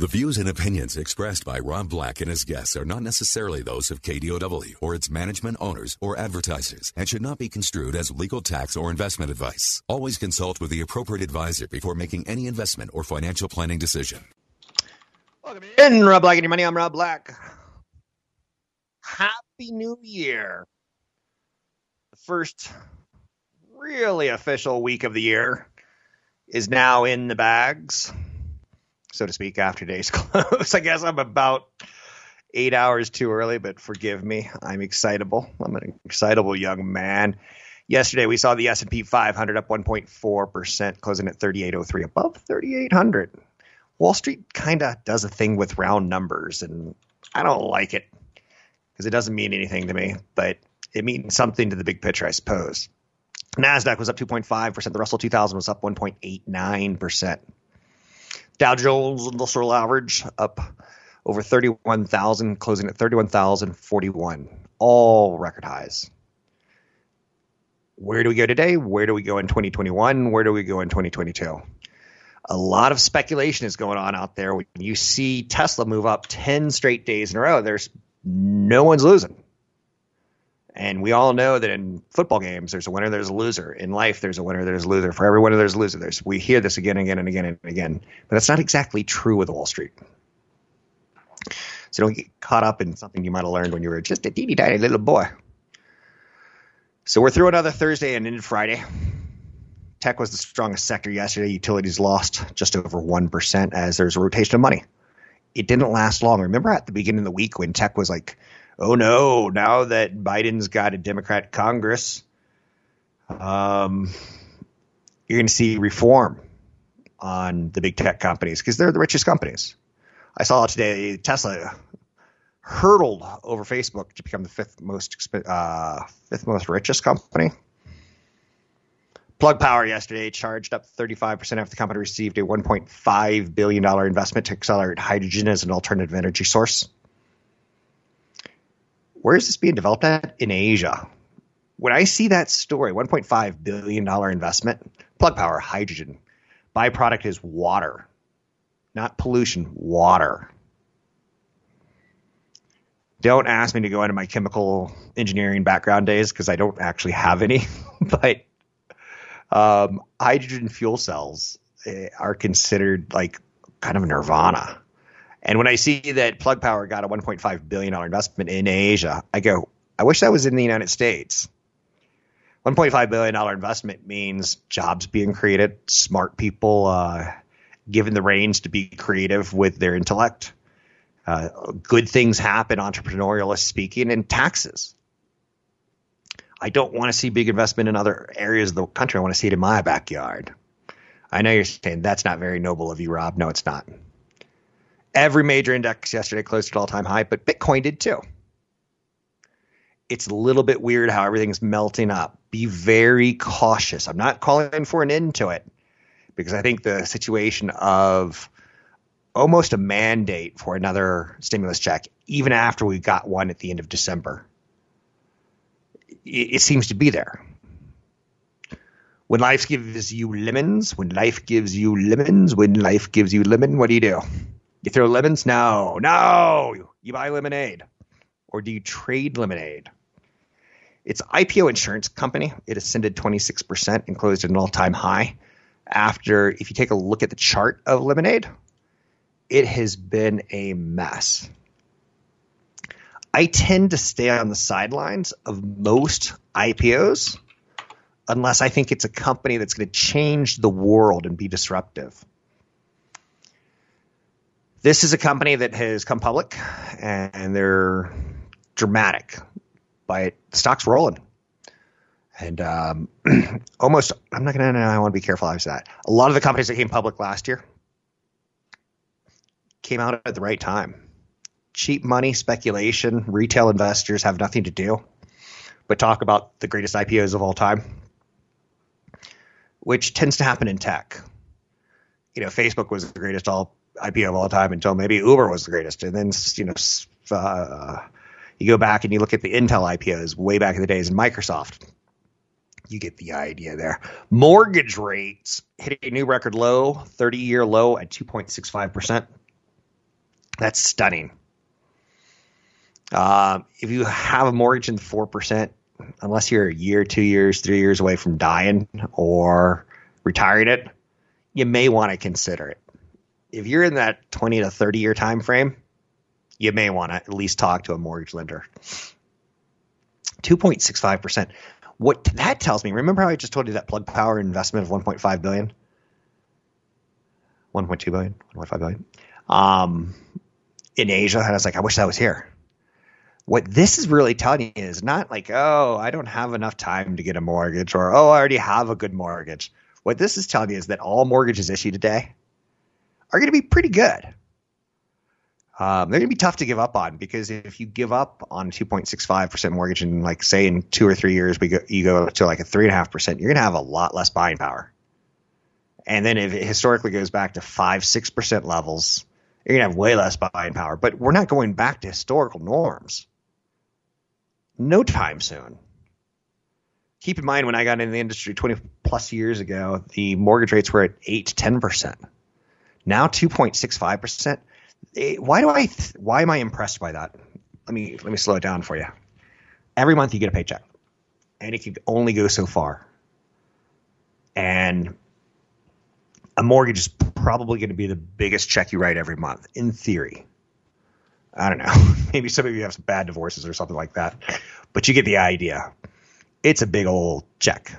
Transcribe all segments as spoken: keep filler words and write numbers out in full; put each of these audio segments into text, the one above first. The views and opinions expressed by Rob Black and his guests are not necessarily those of K D O W or its management, owners, or advertisers, and should not be construed as legal, tax, or investment advice. Always consult with the appropriate advisor before making any investment or financial planning decision. Welcome in, Rob Black and Your Money. I'm Rob Black. Happy New Year. The first really official week of the year is now in the bags, so to speak, after today's close. I guess I'm about eight hours too early, but forgive me. I'm excitable. I'm an excitable young man. Yesterday, we saw the S and P five hundred up one point four percent, closing at thirty-eight oh three, above thirty-eight hundred. Wall Street kind of does a thing with round numbers, and I don't like it because it doesn't mean anything to me, but it means something to the big picture, I suppose. NASDAQ was up two point five percent. The Russell two thousand was up one point eight nine percent. Dow Jones Industrial Average up over thirty-one thousand, closing at thirty-one thousand forty-one, all record highs. Where do we go today? Where do we go in twenty twenty-one? Where do we go in twenty twenty-two? A lot of speculation is going on out there. When you see Tesla move up ten straight days in a row, there's no one's losing. And we all know that in football games, there's a winner, there's a loser. In life, there's a winner, there's a loser. For every winner, there's a loser. There's, we hear this again and again and again and again. But that's not exactly true with Wall Street. So don't get caught up in something you might have learned when you were just a teeny tiny little boy. So we're through another Thursday and into Friday. Tech was the strongest sector yesterday. Utilities lost just over one percent as there's a rotation of money. It didn't last long. Remember at the beginning of the week when tech was like, oh, no, now that Biden's got a Democrat Congress, um, you're going to see reform on the big tech companies because they're the richest companies. I saw today Tesla hurdled over Facebook to become the fifth most uh, fifth most richest company. Plug Power yesterday charged up thirty-five percent after the company received a one point five billion dollars investment to accelerate hydrogen as an alternative energy source. Where is this being developed at? In Asia. When I see that story, one point five billion dollars investment, Plug Power, hydrogen, byproduct is water, not pollution, water. Don't ask me to go into my chemical engineering background days because I don't actually have any, but um, hydrogen fuel cells are considered like kind of nirvana. And when I see that Plug Power got a one point five billion dollars investment in Asia, I go, I wish that was in the United States. one point five billion dollars investment means jobs being created, smart people uh, given the reins to be creative with their intellect. Uh, good things happen, entrepreneurially speaking, and taxes. I don't want to see big investment in other areas of the country. I want to see it in my backyard. I know you're saying that's not very noble of you, Rob. No, it's not. Every major index yesterday closed at all-time high, but Bitcoin did too. It's a little bit weird how everything's melting up. Be very cautious. I'm not calling for an end to it because I think the situation of almost a mandate for another stimulus check, even after we got one at the end of December, it, it seems to be there. When life gives you lemons, when life gives you lemons, when life gives you lemon, what do you do? You throw lemons? No, no. You buy lemonade. Or do you trade lemonade? It's I P O insurance company. It ascended twenty-six percent and closed at an all-time high. After, if you take a look at the chart of Lemonade, it has been a mess. I tend to stay on the sidelines of most I P Os unless I think it's a company that's going to change the world and be disruptive. This is a company that has come public, and they're dramatic, but the stock's rolling. And um, almost – I'm not going to – I want to be careful. I was that. A lot of the companies that came public last year came out at the right time. Cheap money, speculation, retail investors have nothing to do but talk about the greatest I P Os of all time, which tends to happen in tech. You know, Facebook was the greatest all I P O of all time until maybe Uber was the greatest. And then, you know, uh, you go back and you look at the Intel I P Os way back in the days in Microsoft. You get the idea there. Mortgage rates hit a new record low, thirty-year low at two point six five percent. That's stunning. Uh, if you have a mortgage in the four percent, unless you're a year, two years, three years away from dying or retiring it, you may want to consider it. If you're in that twenty to thirty-year time frame, you may want to at least talk to a mortgage lender. two point six five percent. What that tells me, remember how I just told you that Plug Power investment of one point five billion dollars? one point two billion dollars, one point five billion dollars um, in Asia. And I was like, I wish that was here. What this is really telling you is not like, oh, I don't have enough time to get a mortgage, or, oh, I already have a good mortgage. What this is telling you is that all mortgages issued today are going to be pretty good. Um, they're going to be tough to give up on, because if you give up on two point six five percent mortgage and, like, say in two or three years we go, you go to like a three point five percent, you're going to have a lot less buying power. And then if it historically goes back to five, six percent levels, you're going to have way less buying power. But we're not going back to historical norms. No time soon. Keep in mind, when I got into the industry twenty-plus years ago, the mortgage rates were at eight to ten percent. Now two point six five percent. Why do I? Th- why am I impressed by that? Let me let me slow it down for you. Every month you get a paycheck, and it can only go so far. And a mortgage is probably going to be the biggest check you write every month, in theory. I don't know. Maybe some of you have some bad divorces or something like that, but you get the idea. It's a big old check.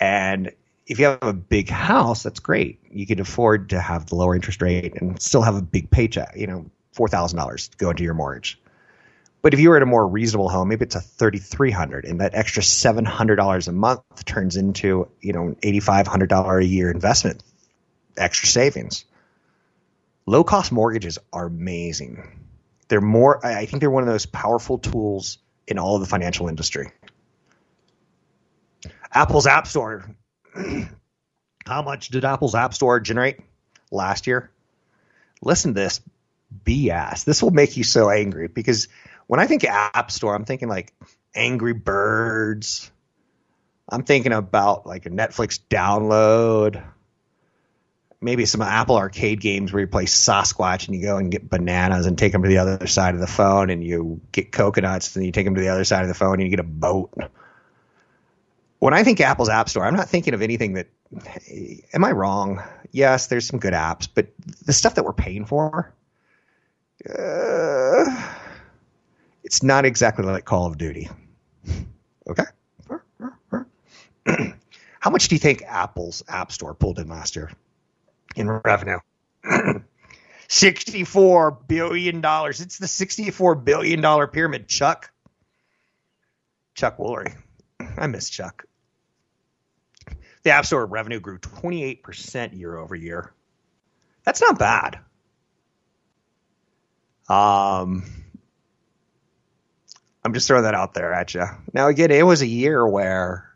And if you have a big house, that's great. You can afford to have the lower interest rate and still have a big paycheck, you know, four thousand dollars to go into your mortgage. But if you were at a more reasonable home, maybe it's a thirty-three hundred dollars, and that extra seven hundred dollars a month turns into, you know, an eighty-five hundred dollars a year investment, extra savings. Low-cost mortgages are amazing. They're more, I think they're one of those powerful tools in all of the financial industry. Apple's App Store. How much did Apple's App Store generate last year? Listen to this B S. This will make you so angry, because when I think App Store, I'm thinking like Angry Birds. I'm thinking about like a Netflix download. Maybe some Apple Arcade games where you play Sasquatch and you go and get bananas and take them to the other side of the phone, and you get coconuts and you take them to the other side of the phone and you get a boat. When I think Apple's App Store, I'm not thinking of anything that – am I wrong? Yes, there's some good apps, but the stuff that we're paying for, uh, it's not exactly like Call of Duty. Okay? How much do you think Apple's App Store pulled in last year in revenue? sixty-four billion dollars. It's the sixty-four billion dollars pyramid, Chuck. Chuck Woolery. I miss Chuck. The App Store revenue grew twenty-eight percent year over year. That's not bad. Um, I'm just throwing that out there at you. Now, again, it was a year where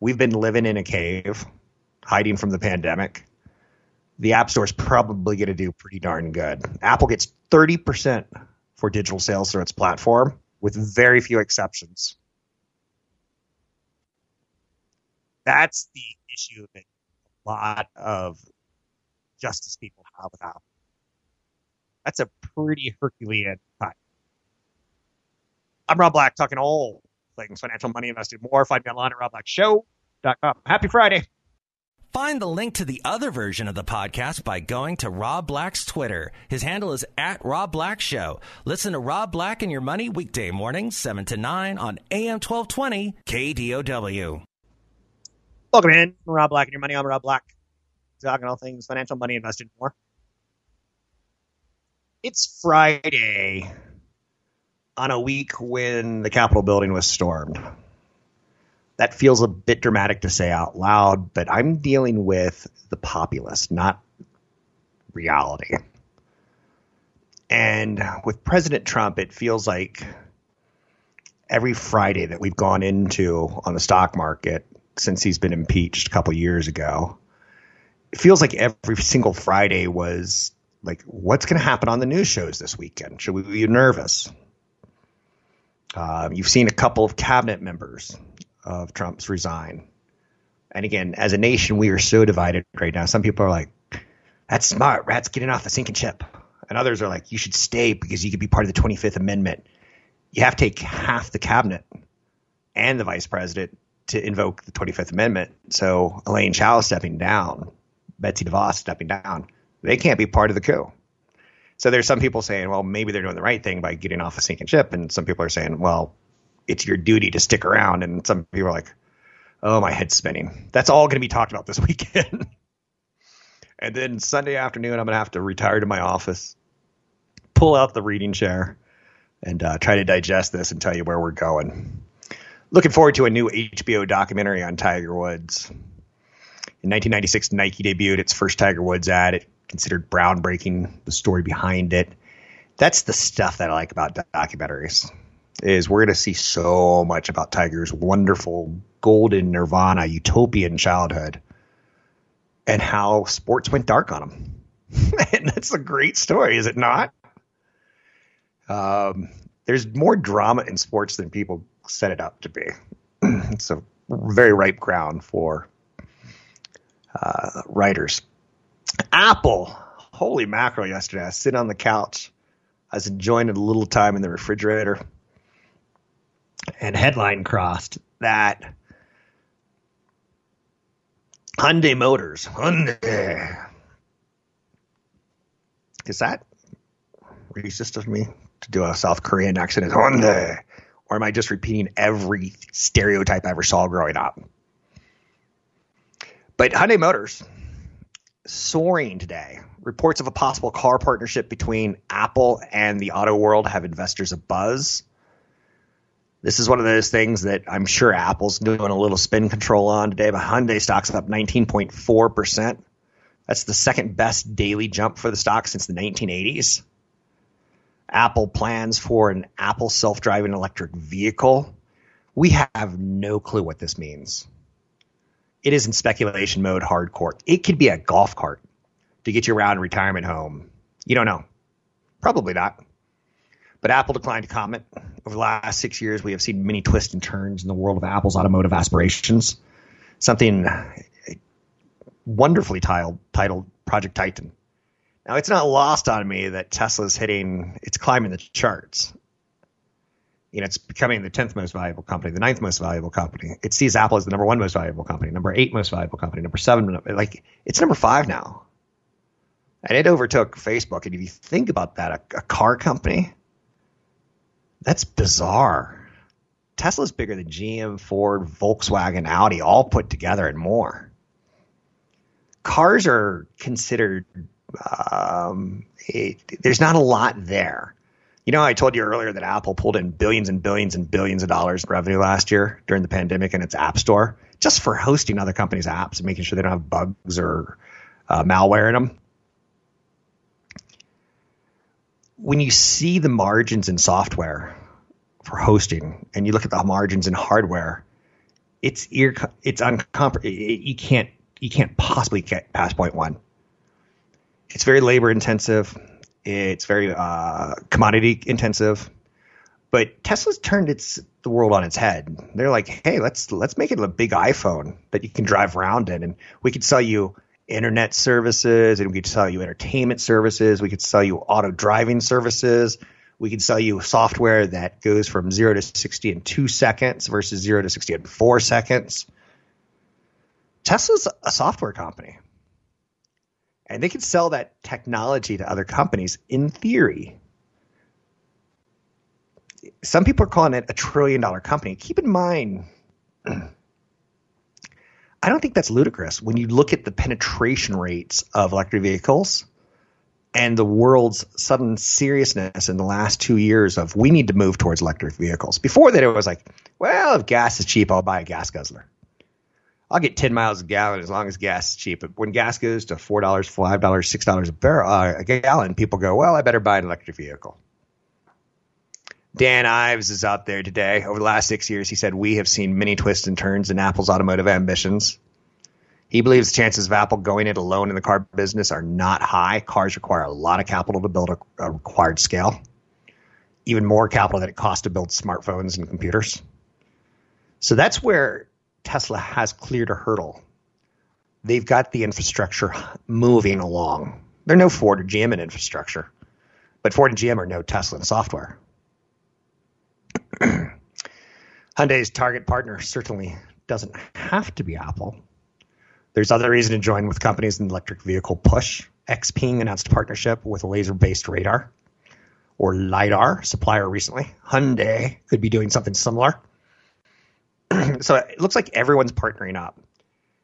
we've been living in a cave, hiding from the pandemic. The App Store is probably going to do pretty darn good. Apple gets thirty percent for digital sales through its platform, with very few exceptions. That's the issue that a lot of justice people have with Apple. That's a pretty Herculean cut. I'm Rob Black, talking all things financial, money, investing, more. Find me online at rob black show dot com. Happy Friday. Find the link to the other version of the podcast by going to Rob Black's Twitter. His handle is at Rob Black Show. Listen to Rob Black and Your Money weekday mornings, seven to nine on A M twelve twenty K D O W. Welcome in. I'm Rob Black and Your Money. I'm Rob Black, talking all things financial, money, investing, more. It's Friday on a week when the Capitol building was stormed. That feels a bit dramatic to say out loud, but I'm dealing with the populace, not reality. And with President Trump, it feels like every Friday that we've gone into on the stock market since he's been impeached a couple of years ago, it feels like every single Friday was like, what's going to happen on the news shows this weekend? Should we be nervous? Uh, you've seen a couple of cabinet members of Trump's resign. And again, as a nation, we are so divided right now. Some people are like, that's smart. Rats getting off a sinking ship. And others are like, you should stay because you could be part of the twenty-fifth amendment. You have to take half the cabinet and the vice president to invoke the twenty-fifth amendment. So Elaine Chao stepping down, Betsy DeVos stepping down, they can't be part of the coup. So there's some people saying, well, maybe they're doing the right thing by getting off a sinking ship. And some people are saying, well, it's your duty to stick around. And some people are like, oh, my head's spinning. That's all going to be talked about this weekend. And then Sunday afternoon, I'm going to have to retire to my office, pull out the reading chair, and uh, try to digest this and tell you where we're going. Looking forward to a new H B O documentary on Tiger Woods. In nineteen ninety-six, Nike debuted its first Tiger Woods ad. It considered groundbreaking, the story behind it. That's the stuff that I like about documentaries, is we're going to see so much about Tiger's wonderful, golden nirvana, utopian childhood, and how sports went dark on him. And that's a great story, is it not? Um, there's more drama in sports than people set it up to be. It's a very ripe ground for uh, writers. Apple, holy mackerel yesterday. I sit on the couch. I was enjoying a little time in the refrigerator. And headline crossed that Hyundai Motors. Hyundai. Is that racist of me to do a South Korean accent? Is Hyundai? Or am I just repeating every stereotype I ever saw growing up? But Hyundai Motors soaring today. Reports of a possible car partnership between Apple and the auto world have investors abuzz. This is one of those things that I'm sure Apple's doing a little spin control on today, but Hyundai stock's up nineteen point four percent. That's the second best daily jump for the stock since the nineteen eighties. Apple plans for an Apple self-driving electric vehicle. We have no clue what this means. It is in speculation mode hardcore. It could be a golf cart to get you around retirement home. You don't know. Probably not. But Apple declined to comment. Over the last six years, we have seen many twists and turns in the world of Apple's automotive aspirations. Something wonderfully titled, titled Project Titan. Now, it's not lost on me that Tesla's hitting, it's climbing the charts. You know, it's becoming the tenth most valuable company, the ninth most valuable company. It sees Apple as the number one most valuable company, number eight most valuable company, number seven. Like, it's number five now. And it overtook Facebook. And if you think about that, a, a car company... that's bizarre. Tesla's bigger than G M, Ford, Volkswagen, Audi, all put together and more. Cars are considered um, – there's not a lot there. You know, I told you earlier that Apple pulled in billions and billions and billions of dollars in revenue last year during the pandemic in its app store just for hosting other companies' apps and making sure they don't have bugs or uh, malware in them. When you see the margins in software for hosting and you look at the margins in hardware, it's ear, it's uncompre- it, you can't you can't possibly get past point one. It's very labor intensive. It's very uh, commodity intensive. But Tesla's turned its the world on its head. They're like, hey, let's let's make it a big iPhone that you can drive around in, and we could sell you internet services, and we could sell you entertainment services. We could sell you auto driving services. We could sell you software that goes from zero to sixty in two seconds versus zero to sixty in four seconds. Tesla's a software company, and they could sell that technology to other companies in theory. Some people are calling it a trillion dollar company. Keep in mind, I don't think that's ludicrous when you look at the penetration rates of electric vehicles and the world's sudden seriousness in the last two years of we need to move towards electric vehicles. Before that, it was like, well, if gas is cheap, I'll buy a gas guzzler. I'll get ten miles a gallon as long as gas is cheap. But when gas goes to four dollars, five dollars, six dollars a barrel, uh, a gallon, people go, well, I better buy an electric vehicle. Dan Ives is out there today. Over the last six years, he said, we have seen many twists and turns in Apple's automotive ambitions. He believes the chances of Apple going it alone in the car business are not high. Cars require a lot of capital to build a, a required scale, even more capital than it costs to build smartphones and computers. So that's where Tesla has cleared a hurdle. They've got the infrastructure moving along. They're no Ford or G M in infrastructure, but Ford and G M are no Tesla in software. Hyundai's target partner certainly doesn't have to be Apple. There's other reason to join with companies in the electric vehicle push. Xpeng announced a partnership with laser-based radar or LiDAR supplier recently. Hyundai could be doing something similar. So it looks like everyone's partnering up.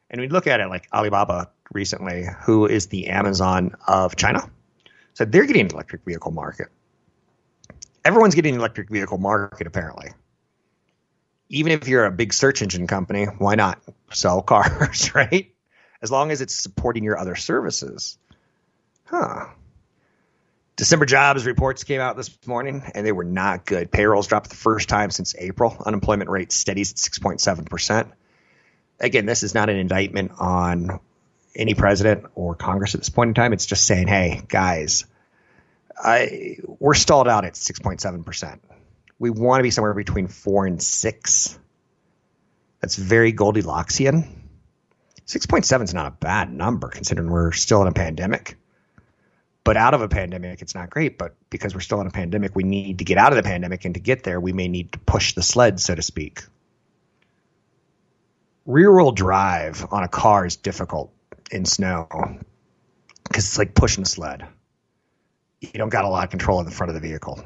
And we look at it like Alibaba recently, who is the Amazon of China. So they're getting an electric vehicle market. Everyone's getting an electric vehicle market, apparently. Even if you're a big search engine company, why not sell cars, right? As long as it's supporting your other services. Huh. December jobs reports came out this morning, and they were not good. Payrolls dropped the first time since April. Unemployment rate steadies at six point seven percent. Again, this is not an indictment on any president or Congress at this point in time. It's just saying, hey, guys, I, we're stalled out at six point seven percent. We want to be somewhere between four and six. That's very Goldilocksian. six point seven is not a bad number considering we're still in a pandemic. But out of a pandemic, it's not great. But because we're still in a pandemic, we need to get out of the pandemic. And to get there, we may need to push the sled, so to speak. Rear-wheel drive on a car is difficult in snow because it's like pushing a sled. You don't got a lot of control in the front of the vehicle.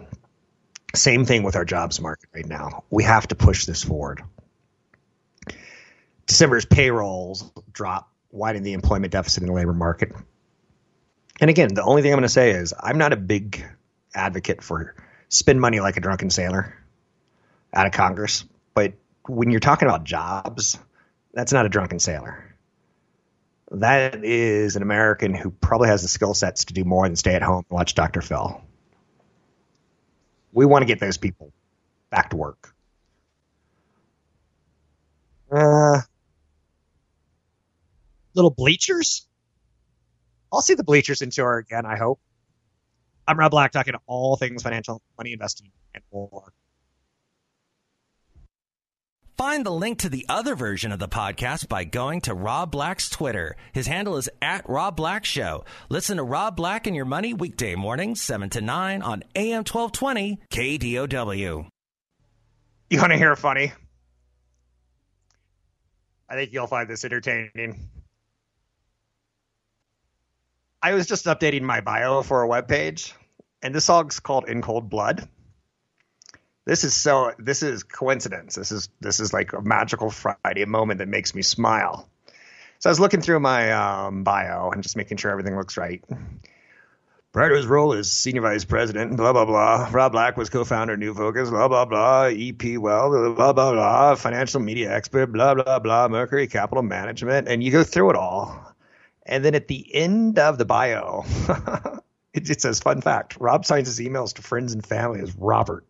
Same thing with our jobs market right now. We have to push this forward. December's payrolls drop, widening the employment deficit in the labor market. And again, the only thing I'm going to say is I'm not a big advocate for spend money like a drunken sailor out of Congress. But when you're talking about jobs, that's not a drunken sailor. That is an American who probably has the skill sets to do more than stay at home and watch Doctor Phil. We want to get those people back to work. Uh, little bleachers? I'll see the bleachers in tour again, I hope. I'm Rob Black, talking all things financial, money investing, and more. Find the link to the other version of the podcast by going to Rob Black's Twitter. His handle is at Rob Black Show. Listen to Rob Black and Your Money weekday mornings, seven to nine on A M twelve twenty K D O W. You want to hear funny? I think you'll find this entertaining. I was just updating my bio for a webpage, and this song's called In Cold Blood. This is so this is coincidence. This is this is like a magical Friday moment that makes me smile. So I was looking through my um, bio and just making sure everything looks right. Prior to his role as senior vice president, blah, blah, blah. Rob Black was co-founder of New Focus, blah, blah, blah. E P Well, blah, blah, blah. Financial media expert, blah, blah, blah. Mercury Capital Management. And you go through it all. And then at the end of the bio, it, it says, fun fact, Rob signs his emails to friends and family as Robert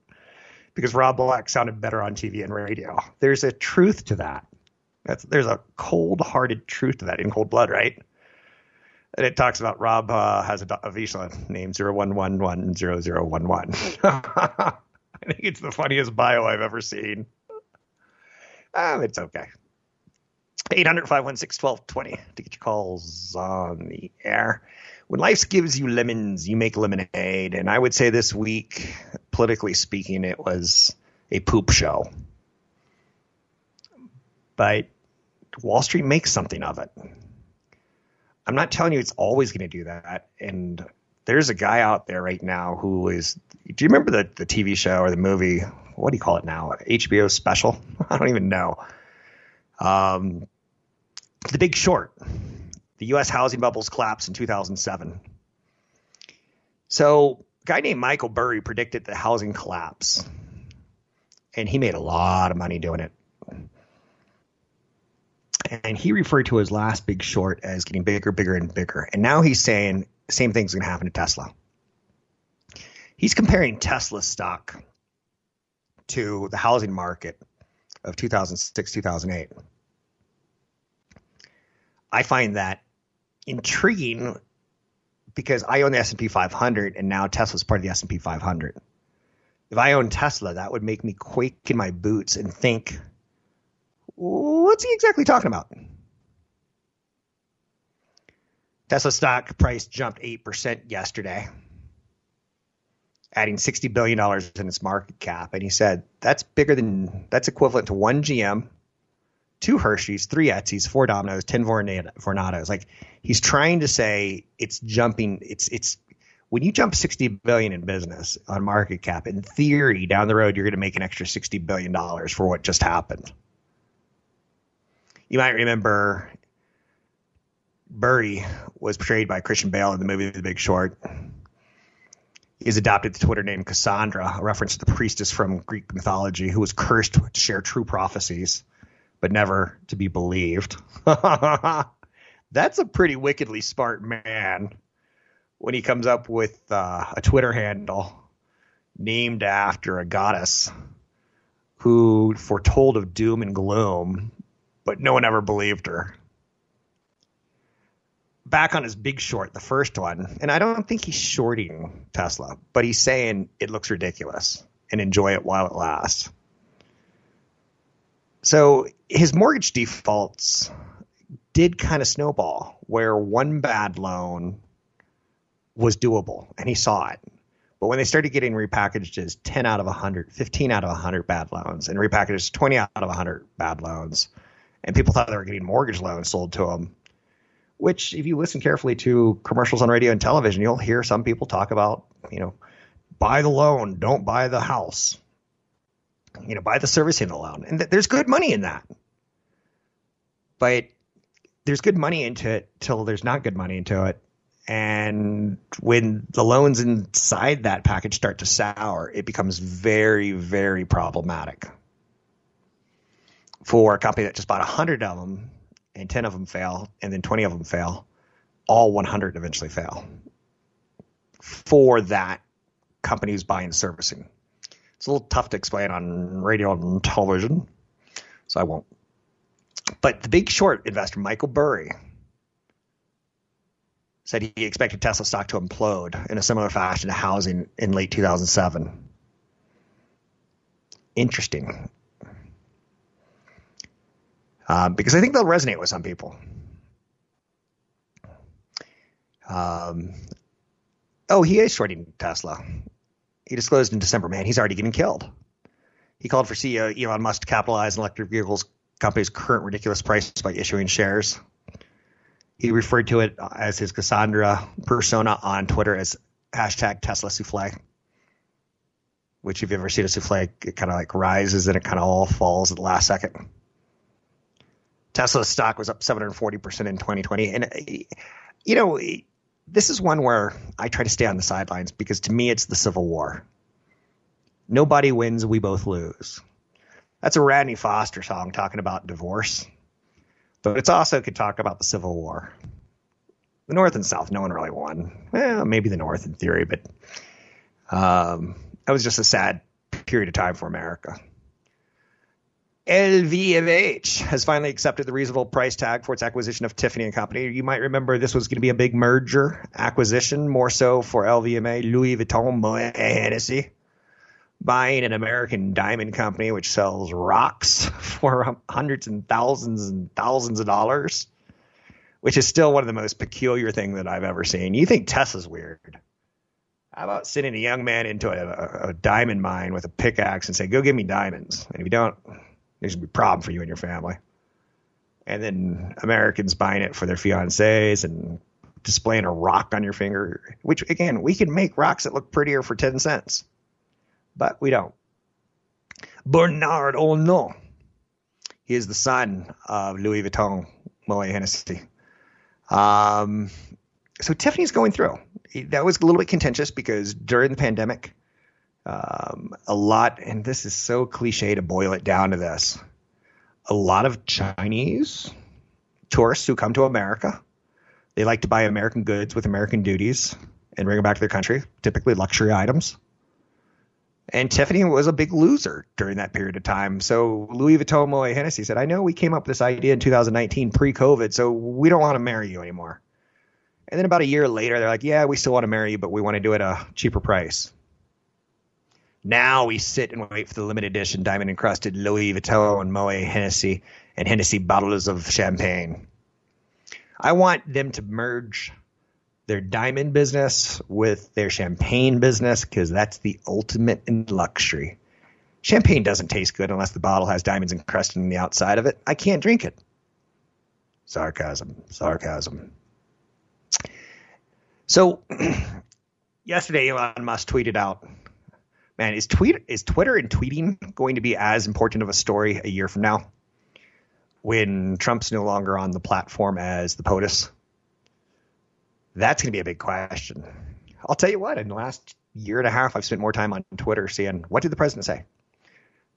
because Rob Black sounded better on T V and radio. There's a truth to that. That's, there's a cold-hearted truth to that, in cold blood, right? And it talks about Rob uh, has a, a visa named zero one one one zero zero one one. I think it's the funniest bio I've ever seen. Um, it's okay. eight hundred, five one six, one two two zero to get your calls on the air. When life gives you lemons, you make lemonade. And I would say this week, politically speaking, it was a poop show. But Wall Street makes something of it. I'm not telling you it's always going to do that. And there's a guy out there right now who is – do you remember the, the T V show or the movie? What do you call it now? H B O special? I don't even know. Um, The Big Short, the U S housing bubbles collapsed in two thousand seven. So a guy named Michael Burry predicted the housing collapse, and he made a lot of money doing it. and he referred to his last big short as getting bigger, bigger, and bigger. And now he's saying the same thing's going to happen to Tesla. He's comparing Tesla stock to the housing market of two thousand six, two thousand eight. I find that intriguing because I own the S and P five hundred, and now Tesla's part of the S and P five hundred. If I own Tesla, that would make me quake in my boots and think, what's he exactly talking about? Tesla stock price jumped eight percent yesterday, adding sixty billion dollars in its market cap. And he said, that's bigger than, that's equivalent to one G M, two Hershey's, three Etsy's, four Domino's, ten Vornados. Like, he's trying to say it's jumping. It's, it's, when you jump sixty billion dollars in business on market cap, in theory, down the road, you're going to make an extra sixty billion dollars for what just happened. You might remember Burry was portrayed by Christian Bale in the movie The Big Short. He's adopted the Twitter name Cassandra, a reference to the priestess from Greek mythology who was cursed to share true prophecies, but never to be believed. That's a pretty wickedly smart man when he comes up with uh, a Twitter handle named after a goddess who foretold of doom and gloom, but no one ever believed her. Back on his big short, the first one, and I don't think he's shorting Tesla, but he's saying it looks ridiculous and enjoy it while it lasts. So his mortgage defaults did kind of snowball where one bad loan was doable, and he saw it. But when they started getting repackaged as ten out of one hundred, fifteen out of one hundred bad loans, and repackaged as twenty out of one hundred bad loans, and people thought they were getting mortgage loans sold to them, which if you listen carefully to commercials on radio and television, you'll hear some people talk about, you know, buy the loan, don't buy the house, you know, buy the servicing loan. And th- there's good money in that. But there's good money into it till there's not good money into it. And when the loans inside that package start to sour, it becomes very, very problematic for a company that just bought one hundred of them and ten of them fail and then twenty of them fail, all one hundred eventually fail for that company who's buying servicing. It's a little tough to explain on radio and television, so I won't. But the big short investor, Michael Burry, said he expected Tesla stock to implode in a similar fashion to housing in late two thousand seven. Interesting. Uh, because I think they'll resonate with some people. Um, oh, he is shorting Tesla. He disclosed in December, man, he's already getting killed. He called for C E O Elon Musk to capitalize on electric vehicles company's current ridiculous price by issuing shares. He referred to it as his Cassandra persona on Twitter as hashtag Tesla souffle, which if you've ever seen a souffle, it kind of like rises and it kind of all falls at the last second. Tesla stock was up seven hundred forty percent in twenty twenty. And, you know, this is one where I try to stay on the sidelines because to me it's the Civil War. Nobody wins, we both lose. That's a Rodney Foster song talking about divorce. But it's also could talk about the Civil War. The North and South, no one really won. Well, maybe the North in theory, but um, that was just a sad period of time for America. L V M H has finally accepted the reasonable price tag for its acquisition of Tiffany and Company. You might remember this was going to be a big merger acquisition, more so for L V M H, Louis Vuitton Moët Hennessy, buying an American diamond company which sells rocks for hundreds and thousands and thousands of dollars, which is still one of the most peculiar things that I've ever seen. You think Tesla's weird. How about sending a young man into a, a, a diamond mine with a pickaxe and say, go give me diamonds, and if you don't, there's going to be a problem for you and your family. And then Americans buying it for their fiancés and displaying a rock on your finger, which, again, we can make rocks that look prettier for ten cents. But we don't. Bernard Arnault. He is the son of Louis Vuitton Moët Hennessy. Um, so Tiffany's going through. That was a little bit contentious because during the pandemic, Um, a lot, and this is so cliche to boil it down to this, a lot of Chinese tourists who come to America. They like to buy American goods with American duties and bring them back to their country, typically luxury items. And Tiffany was a big loser during that period of time. So Louis Vuitton Moët Hennessy said, I know we came up with this idea in two thousand nineteen pre-COVID, so we don't want to marry you anymore. And then about a year later, they're like, yeah, we still want to marry you, but we want to do it at a cheaper price. Now we sit and wait for the limited edition diamond-encrusted Louis Vuitton and Moët Hennessy and Hennessy bottles of champagne. I want them to merge their diamond business with their champagne business, because that's the ultimate in luxury. Champagne doesn't taste good unless the bottle has diamonds encrusted in the outside of it. I can't drink it. Sarcasm, sarcasm. So yesterday, Elon Musk tweeted out, man, is tweet is Twitter and tweeting going to be as important of a story a year from now when Trump's no longer on the platform as the POTUS? That's going to be a big question. I'll tell you what, in the last year and a half, I've spent more time on Twitter seeing what did the president say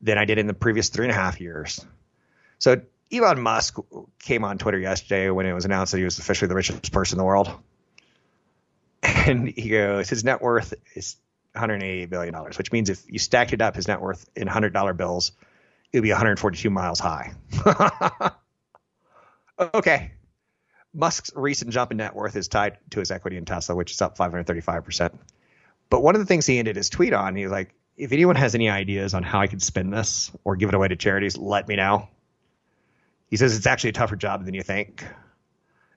than I did in the previous three and a half years. So Elon Musk came on Twitter yesterday when it was announced that he was officially the richest person in the world. And he goes, his net worth is one hundred eighty-eight billion dollars, which means if you stacked it up, his net worth in one hundred dollar bills, it would be one hundred forty-two miles high. Okay. Musk's recent jump in net worth is tied to his equity in Tesla, which is up five hundred thirty-five percent. But one of the things he ended his tweet on, he was like, if anyone has any ideas on how I could spend this or give it away to charities, let me know. He says it's actually a tougher job than you think.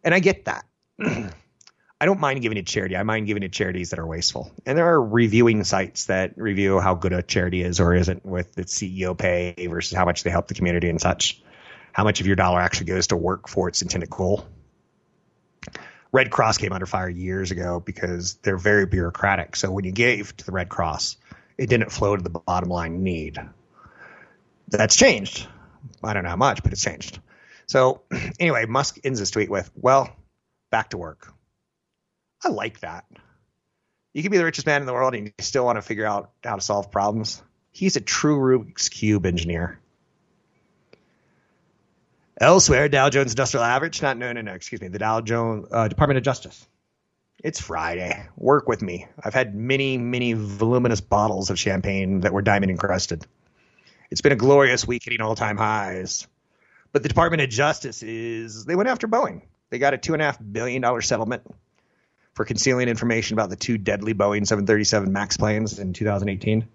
And I get that. I don't mind giving to charity. I mind giving to charities that are wasteful. And there are reviewing sites that review how good a charity is or isn't with its C E O pay versus how much they help the community and such. How much of your dollar actually goes to work for its intended goal. Red Cross came under fire years ago because they're very bureaucratic. So when you gave to the Red Cross, it didn't flow to the bottom line need. That's changed. I don't know how much, but it's changed. So anyway, Musk ends his tweet with, well, back to work. I like that. You can be the richest man in the world and you still want to figure out how to solve problems. He's a true Rubik's Cube engineer. Elsewhere, Dow Jones Industrial Average, not no, no, no, excuse me, the Dow Jones uh, Department of Justice. It's Friday. Work with me. I've had many, many voluminous bottles of champagne that were diamond encrusted. It's been a glorious week hitting all-time highs. But the Department of Justice is, they went after Boeing. They got a two point five billion dollars settlement for concealing information about the two deadly Boeing seven thirty-seven MAX planes in two thousand eighteen.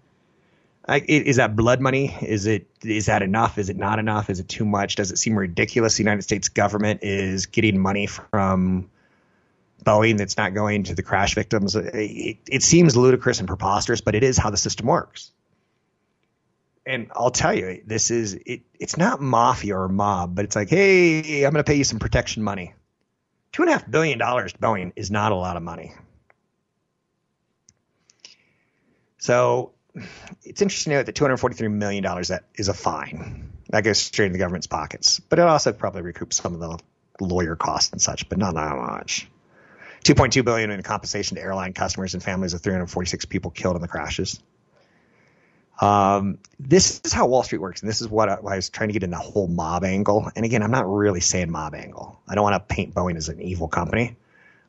I, is that blood money? Is it? Is that enough? Is it not enough? Is it too much? Does it seem ridiculous? The United States government is getting money from Boeing that's not going to the crash victims. It, it seems ludicrous and preposterous, but it is how the system works. And I'll tell you, this is it. It's not mafia or mob, but it's like, hey, I'm going to pay you some protection money. Two and a half billion dollars to Boeing is not a lot of money. So. It's interesting to note that two hundred forty-three million dollars that is a fine. That goes straight into the government's pockets. But it also probably recoups some of the lawyer costs and such, but not that much. two point two billion dollars in compensation to airline customers and families of three hundred forty-six people killed in the crashes. Um, this is how Wall Street works, and this is what I, I was trying to get in the whole mob angle. And again, I'm not really saying mob angle. I don't want to paint Boeing as an evil company.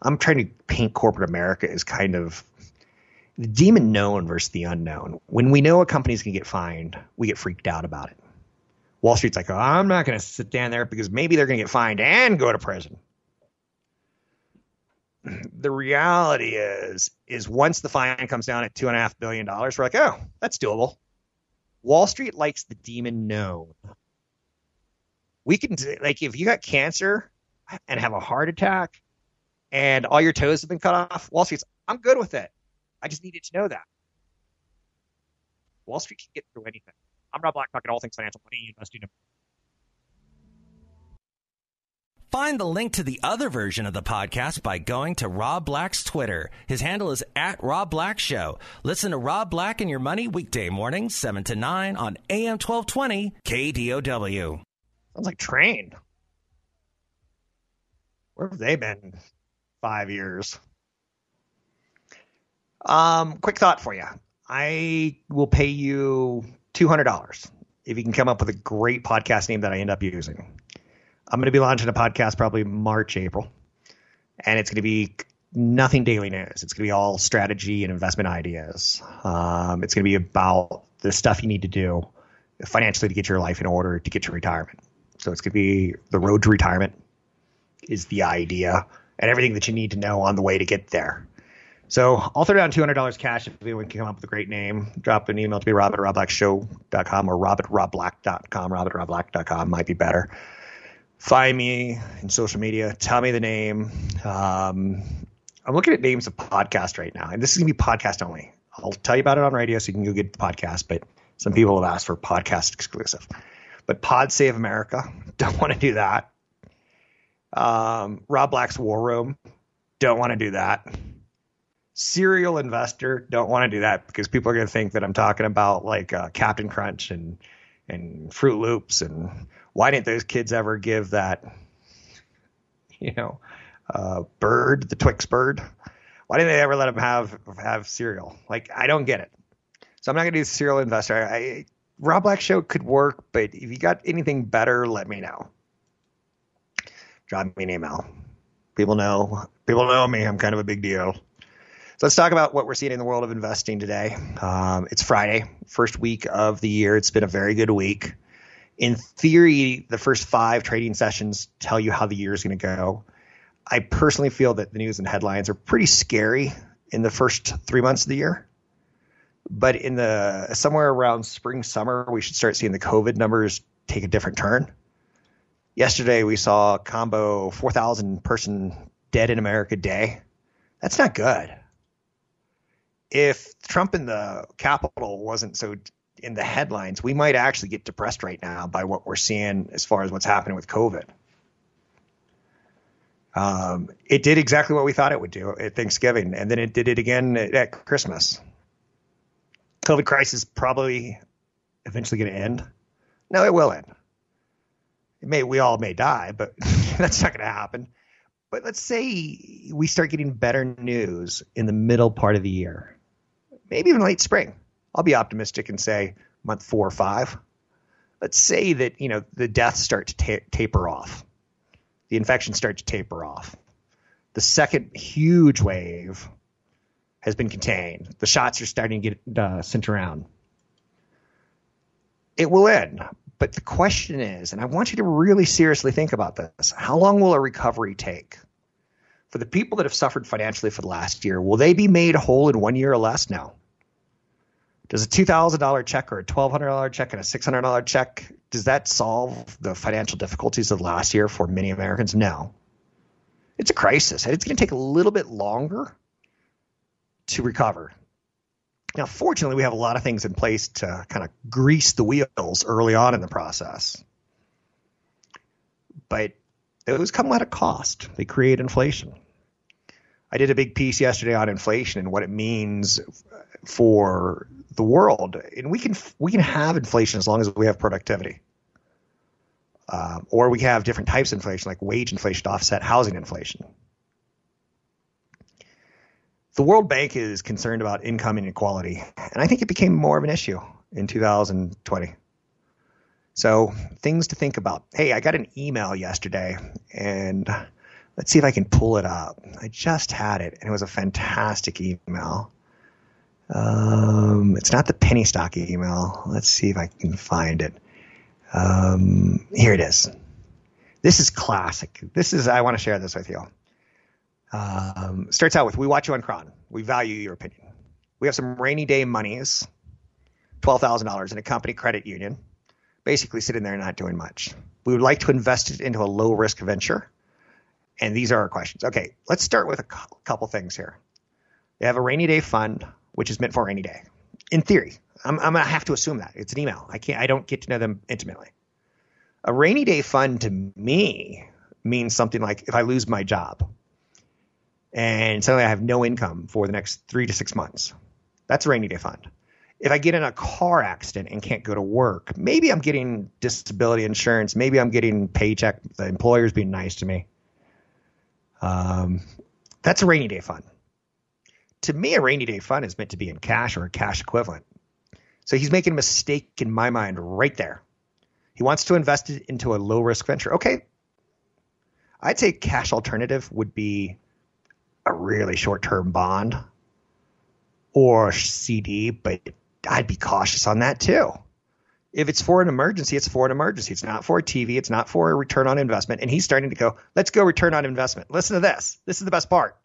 I'm trying to paint corporate America as kind of the demon known versus the unknown. When we know a company's going to get fined, we get freaked out about it. Wall Street's like, oh, I'm not going to sit down there because maybe they're going to get fined and go to prison. The reality is, is once the fine comes down at two point five billion dollars, we're like, oh, that's doable. Wall Street likes the demon known. We can, like, if you got cancer and have a heart attack and all your toes have been cut off, Wall Street's, I'm good with it. I just needed to know that. Wall Street can get through anything. I'm Rob Black, talking all things financial, money, investing. Find the link to the other version of the podcast by going to Rob Black's Twitter. His handle is at Rob Black Show. Listen to Rob Black and Your Money weekday mornings, seven to nine on A M twelve twenty K D O W. Sounds like Train. Where have they been five years? Um, quick thought for you. I will pay you two hundred dollars if you can come up with a great podcast name that I end up using. I'm going to be launching a podcast probably March, April, and it's going to be nothing daily news. It's going to be all strategy and investment ideas. Um, it's going to be about the stuff you need to do financially to get your life in order, to get to retirement. So it's going to be the road to retirement is the idea, and everything that you need to know on the way to get there. So I'll throw down two hundred dollars cash if anyone can come up with a great name. Drop an email to me, rob at rob black show dot com or rob at rob black dot com. Rob at rob black dot com might be better. Find me in social media. Tell me the name. Um, I'm looking at names of podcasts right now, and this is going to be podcast only. I'll tell you about it on radio so you can go get the podcast, but some people have asked for podcast exclusive. But Pod Save America, don't want to do that. Um, Rob Black's War Room, don't want to do that. Serial Investor, don't want to do that because people are going to think that I'm talking about like uh, Captain Crunch and and Fruit Loops and why didn't those kids ever give that, you know, uh, bird, the Twix bird? Why didn't they ever let them have have cereal? Like, I don't get it. So I'm not going to do Serial Investor. I, I, Rob Black Show could work, but if you got anything better, let me know. Drop me an email. People know people know me. I'm kind of a big deal. So let's talk about what we're seeing in the world of investing today. Um, it's Friday, first week of the year. It's been a very good week. In theory, the first five trading sessions tell you how the year is going to go. I personally feel that the news and headlines are pretty scary in the first three months of the year. But in the somewhere around spring, summer, we should start seeing the COVID numbers take a different turn. Yesterday, we saw a combo four thousand person dead in America day. That's not good. If Trump in the Capitol wasn't so in the headlines, we might actually get depressed right now by what we're seeing as far as what's happening with COVID. Um, it did exactly what we thought it would do at Thanksgiving, and then it did it again at, at Christmas. COVID crisis probably eventually going to end. No, it will end. It may, we all may die, but that's not going to happen. But let's say we start getting better news in the middle part of the year, maybe even late spring. I'll be optimistic and say month four or five. Let's say that, you know, the deaths start to ta- taper off. The infections start to taper off. The second huge wave has been contained. The shots are starting to get uh, sent around. It will end. But the question is, and I want you to really seriously think about this, how long will a recovery take? For the people that have suffered financially for the last year, will they be made whole in one year or less now? Does a two thousand dollars check or a one thousand two hundred dollars check and a six hundred dollars check, does that solve the financial difficulties of the last year for many Americans? No. It's a crisis. It's going to take a little bit longer to recover. Now, fortunately, we have a lot of things in place to kind of grease the wheels early on in the process. But those come at a cost. They create inflation. I did a big piece yesterday on inflation and what it means for the world, and we can we can have inflation as long as we have productivity, um, or we have different types of inflation, like wage inflation to offset housing inflation. The World Bank is concerned about income inequality, and I think it became more of an issue in two thousand twenty. So things to think about. Hey, I got an email yesterday, and let's see if I can pull it up. I just had it, and it was a fantastic email. Um, it's not the penny stock email. Let's see if I can find it. Um, here it is. This is classic. This is, I want to share this with you. Um, starts out with, we watch you on Cron. We value your opinion. We have some rainy day monies, twelve thousand dollars in a company credit union, basically sitting there not doing much. We would like to invest it into a low risk venture. And these are our questions. Okay. Let's start with a cu- couple things here. They have a rainy day fund, which is meant for rainy day. In theory, I'm, I'm going to have to assume that it's an email. I can't, I don't get to know them intimately. A rainy day fund to me means something like if I lose my job, and suddenly I have no income for the next three to six months. That's a rainy day fund. If I get in a car accident and can't go to work, maybe I'm getting disability insurance. Maybe I'm getting paycheck. The employer's being nice to me. Um, that's a rainy day fund. To me, a rainy day fund is meant to be in cash or a cash equivalent. So he's making a mistake in my mind right there. He wants to invest it into a low risk venture. Okay, I'd say cash alternative would be a really short-term bond or C D, but I'd be cautious on that too. If it's for an emergency, it's for an emergency. It's not for a T V. It's not for a return on investment. And he's starting to go, let's go return on investment. Listen to this. This is the best part.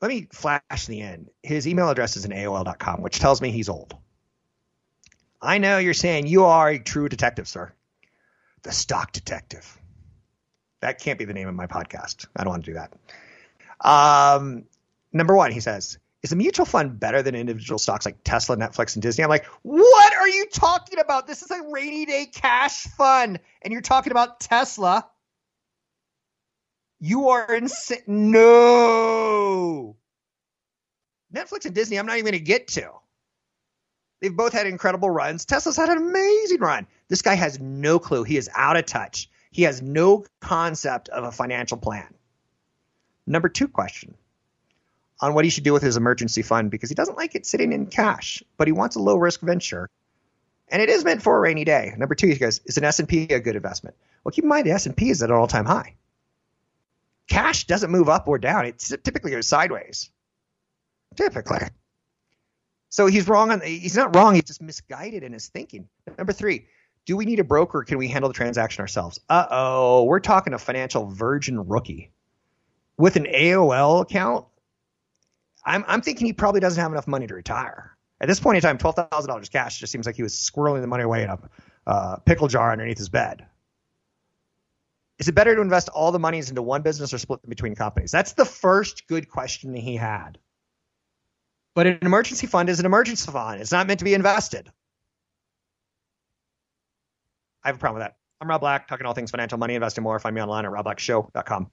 Let me flash the end. His email address is in A O L dot com, which tells me he's old. I know you're saying you are a true detective, sir. The Stock Detective. That can't be the name of my podcast. I don't want to do that. Um, number one, he says, is a mutual fund better than individual stocks like Tesla, Netflix, and Disney? I'm like, what are you talking about? This is a rainy day cash fund, and you're talking about Tesla. You are insane. No. Netflix and Disney, I'm not even going to get to. They've both had incredible runs. Tesla's had an amazing run. This guy has no clue. He is out of touch. He has no concept of a financial plan. Number two question. On what he should do with his emergency fund, because he doesn't like it sitting in cash, but he wants a low-risk venture, and it is meant for a rainy day. Number two, he goes, is an S and P a good investment? Well, keep in mind the S and P is at an all-time high. Cash doesn't move up or down. It typically goes sideways. Typically. So he's wrong. On, he's not wrong. He's just misguided in his thinking. Number three, do we need a broker or can we handle the transaction ourselves? Uh-oh, we're talking a financial virgin rookie with an A O L account. I'm, I'm thinking he probably doesn't have enough money to retire. At this point in time, twelve thousand dollars cash just seems like he was squirreling the money away in a uh, pickle jar underneath his bed. Is it better to invest all the monies into one business or split them between companies? That's the first good question that he had. But an emergency fund is an emergency fund. It's not meant to be invested. I have a problem with that. I'm Rob Black, talking all things financial, money, investing, more. Find me online at rob black show dot com.